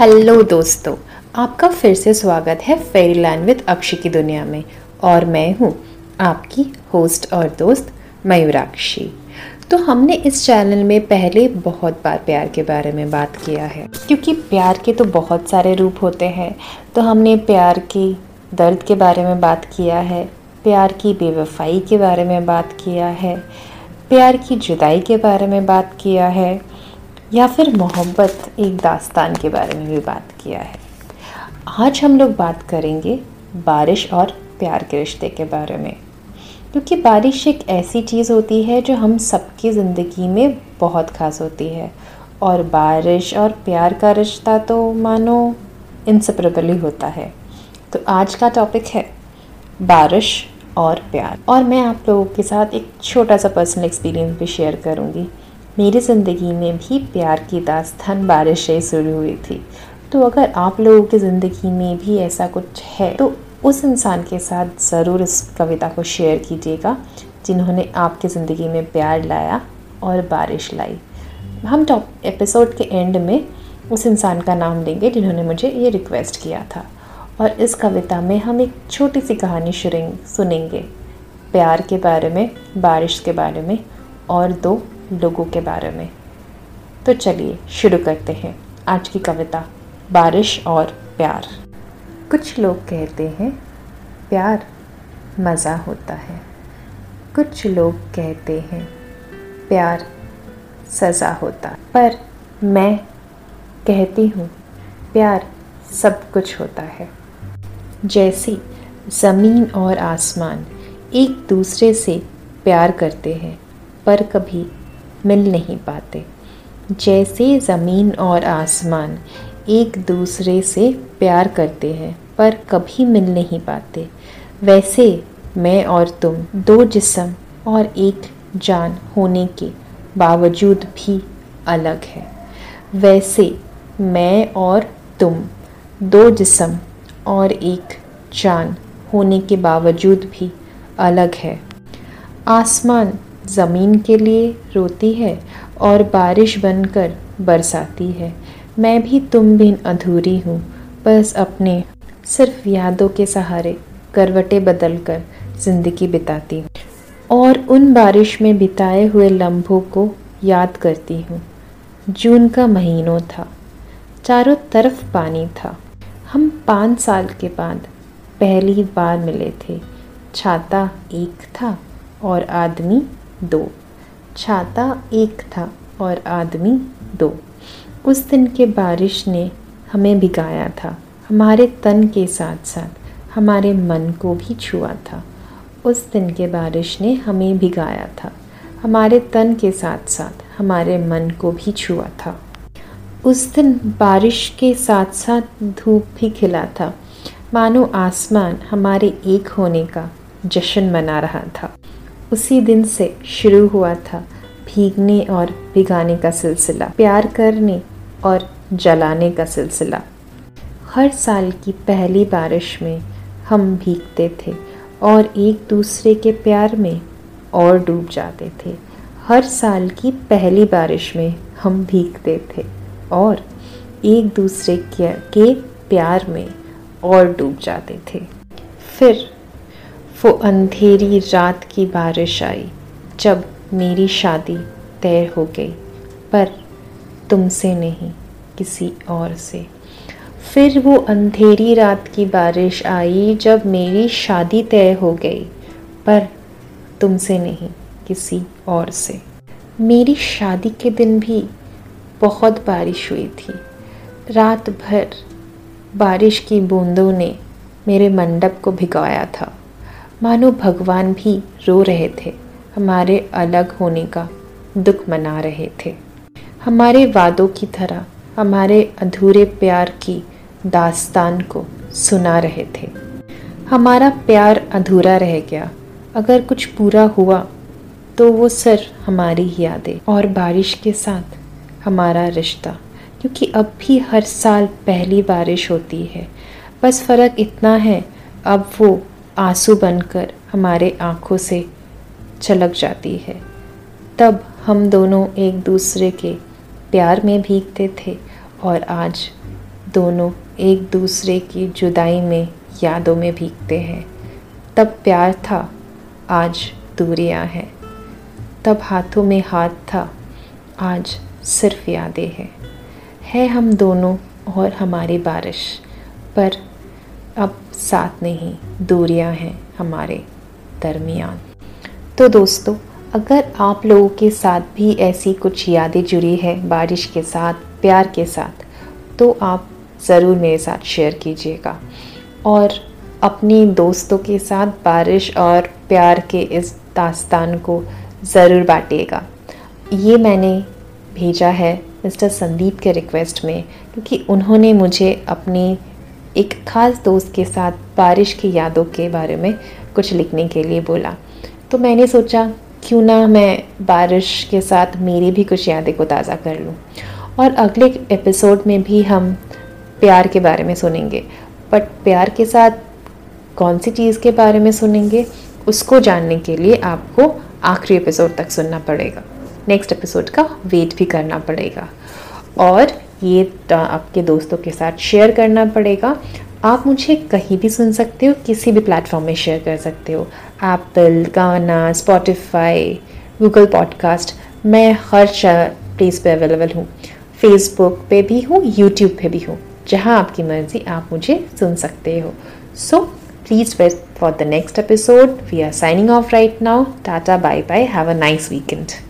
Hello दोस्तों, आपका फिर से स्वागत है फेरी लैंड विद अक्षी की दुनिया में। और मैं हूँ आपकी होस्ट और दोस्त मयूराक्षी। तो हमने इस चैनल में पहले बहुत बार प्यार के बारे में बात किया है, क्योंकि प्यार के तो बहुत सारे रूप होते हैं। तो हमने प्यार के दर्द के बारे में बात किया है, प्यार की बेवफाई के बारे में बात किया है, प्यार की जुदाई के बारे में बात किया है, या फिर मोहब्बत एक दास्तान के बारे में भी बात किया है। आज हम लोग बात करेंगे बारिश और प्यार के रिश्ते के बारे में, क्योंकि बारिश एक ऐसी चीज़ होती है जो हम सबकी ज़िंदगी में बहुत खास होती है। और बारिश और प्यार का रिश्ता तो मानो इनसेपरेबल ही होता है। तो आज का टॉपिक है बारिश और प्यार, और मैं आप लोगों के साथ एक छोटा सा पर्सनल एक्सपीरियंस भी शेयर करूँगी। मेरी ज़िंदगी में भी प्यार की दास्तान बारिश से शुरू हुई थी। तो अगर आप लोगों की ज़िंदगी में भी ऐसा कुछ है तो उस इंसान के साथ ज़रूर इस कविता को शेयर कीजिएगा जिन्होंने आपकी ज़िंदगी में प्यार लाया और बारिश लाई। हम टॉप एपिसोड के एंड में उस इंसान का नाम लेंगे जिन्होंने मुझे ये रिक्वेस्ट किया था, और इस कविता में हम एक छोटी सी कहानी सुनेंगे प्यार के बारे में, बारिश के बारे में और दो लोगों के बारे में। तो चलिए शुरू करते हैं आज की कविता बारिश और प्यार। कुछ लोग कहते हैं प्यार मज़ा होता है, कुछ लोग कहते हैं प्यार सज़ा होता है, पर मैं कहती हूँ प्यार सब कुछ होता है। जैसे ज़मीन और आसमान एक दूसरे से प्यार करते हैं पर कभी मिल नहीं पाते। जैसे ज़मीन और आसमान एक दूसरे से प्यार करते हैं पर कभी मिल नहीं पाते, वैसे मैं और तुम दो जिस्म और एक जान होने के बावजूद भी अलग है। वैसे मैं और तुम दो जिस्म और एक जान होने के बावजूद भी अलग है। आसमान ज़मीन के लिए रोती है और बारिश बनकर बरसाती है। मैं भी तुम बिन अधूरी हूँ, बस अपने सिर्फ यादों के सहारे करवटें बदल कर ज़िंदगी बिताती हूँ और उन बारिश में बिताए हुए लम्हों को याद करती हूँ। जून का महीनों था, चारों तरफ पानी था। हम 5 साल के बाद पहली बार मिले थे। छाता एक था और आदमी दो, छाता एक था और आदमी दो। उस दिन के बारिश ने हमें भिगाया था, हमारे तन के साथ साथ हमारे मन को भी छुआ था। उस दिन के बारिश ने हमें भिगाया था, हमारे तन के साथ साथ हमारे मन को भी छुआ था। उस दिन बारिश के साथ साथ धूप भी खिला था, मानो आसमान हमारे एक होने का जश्न मना रहा था। उसी दिन से शुरू हुआ था भीगने और भिगाने का सिलसिला, प्यार करने और जलाने का सिलसिला। हर साल की पहली बारिश में हम भीगते थे और एक दूसरे के प्यार में और डूब जाते थे। हर साल की पहली बारिश में हम भीगते थे और एक दूसरे के प्यार में और डूब जाते थे। फिर वो अंधेरी रात की बारिश आई जब मेरी शादी तय हो गई, पर तुमसे नहीं, किसी और से। फिर वो अंधेरी रात की बारिश आई जब मेरी शादी तय हो गई, पर तुमसे नहीं, किसी और से। मेरी शादी के दिन भी बहुत बारिश हुई थी। रात भर बारिश की बूंदों ने मेरे मंडप को भिगाया था, मानो भगवान भी रो रहे थे, हमारे अलग होने का दुख मना रहे थे। हमारे वादों की तरह हमारे अधूरे प्यार की दास्तान को सुना रहे थे। हमारा प्यार अधूरा रह गया, अगर कुछ पूरा हुआ तो वो सिर्फ हमारी यादें और बारिश के साथ हमारा रिश्ता, क्योंकि अब भी हर साल पहली बारिश होती है। बस फ़र्क इतना है, अब वो आंसू बनकर हमारे आँखों से छलक जाती है। तब हम दोनों एक दूसरे के प्यार में भीगते थे और आज दोनों एक दूसरे की जुदाई में यादों में भीगते हैं। तब प्यार था, आज दूरियां हैं। तब हाथों में हाथ था, आज सिर्फ यादें हैं। है हम दोनों और हमारी बारिश, पर अब साथ नहीं, दूरियां हैं हमारे दरमियान। तो दोस्तों, अगर आप लोगों के साथ भी ऐसी कुछ यादें जुड़ी है बारिश के साथ, प्यार के साथ, तो आप ज़रूर मेरे साथ शेयर कीजिएगा और अपने दोस्तों के साथ बारिश और प्यार के इस दास्तान को ज़रूर बांटिएगा। ये मैंने भेजा है मिस्टर संदीप के रिक्वेस्ट में, क्योंकि उन्होंने मुझे अपने एक ख़ास दोस्त के साथ बारिश की यादों के बारे में कुछ लिखने के लिए बोला। तो मैंने सोचा क्यों ना मैं बारिश के साथ मेरी भी कुछ यादें को ताज़ा कर लूँ। और अगले एपिसोड में भी हम प्यार के बारे में सुनेंगे, बट प्यार के साथ कौन सी चीज़ के बारे में सुनेंगे उसको जानने के लिए आपको आखिरी एपिसोड तक सुनना पड़ेगा, नेक्स्ट एपिसोड का वेट भी करना पड़ेगा और ये आपके दोस्तों के साथ शेयर करना पड़ेगा। आप मुझे कहीं भी सुन सकते हो, किसी भी प्लेटफॉर्म में शेयर कर सकते हो, एप्पल, गाना, स्पॉटिफाई, गूगल पॉडकास्ट, मैं हर प्लेस पे अवेलेबल हूँ। फेसबुक पे भी हूँ, यूट्यूब पे भी हूँ, जहाँ आपकी मर्ज़ी आप मुझे सुन सकते हो। So please wait for the next episode. We are signing off right now. Tata, bye bye, have a nice weekend.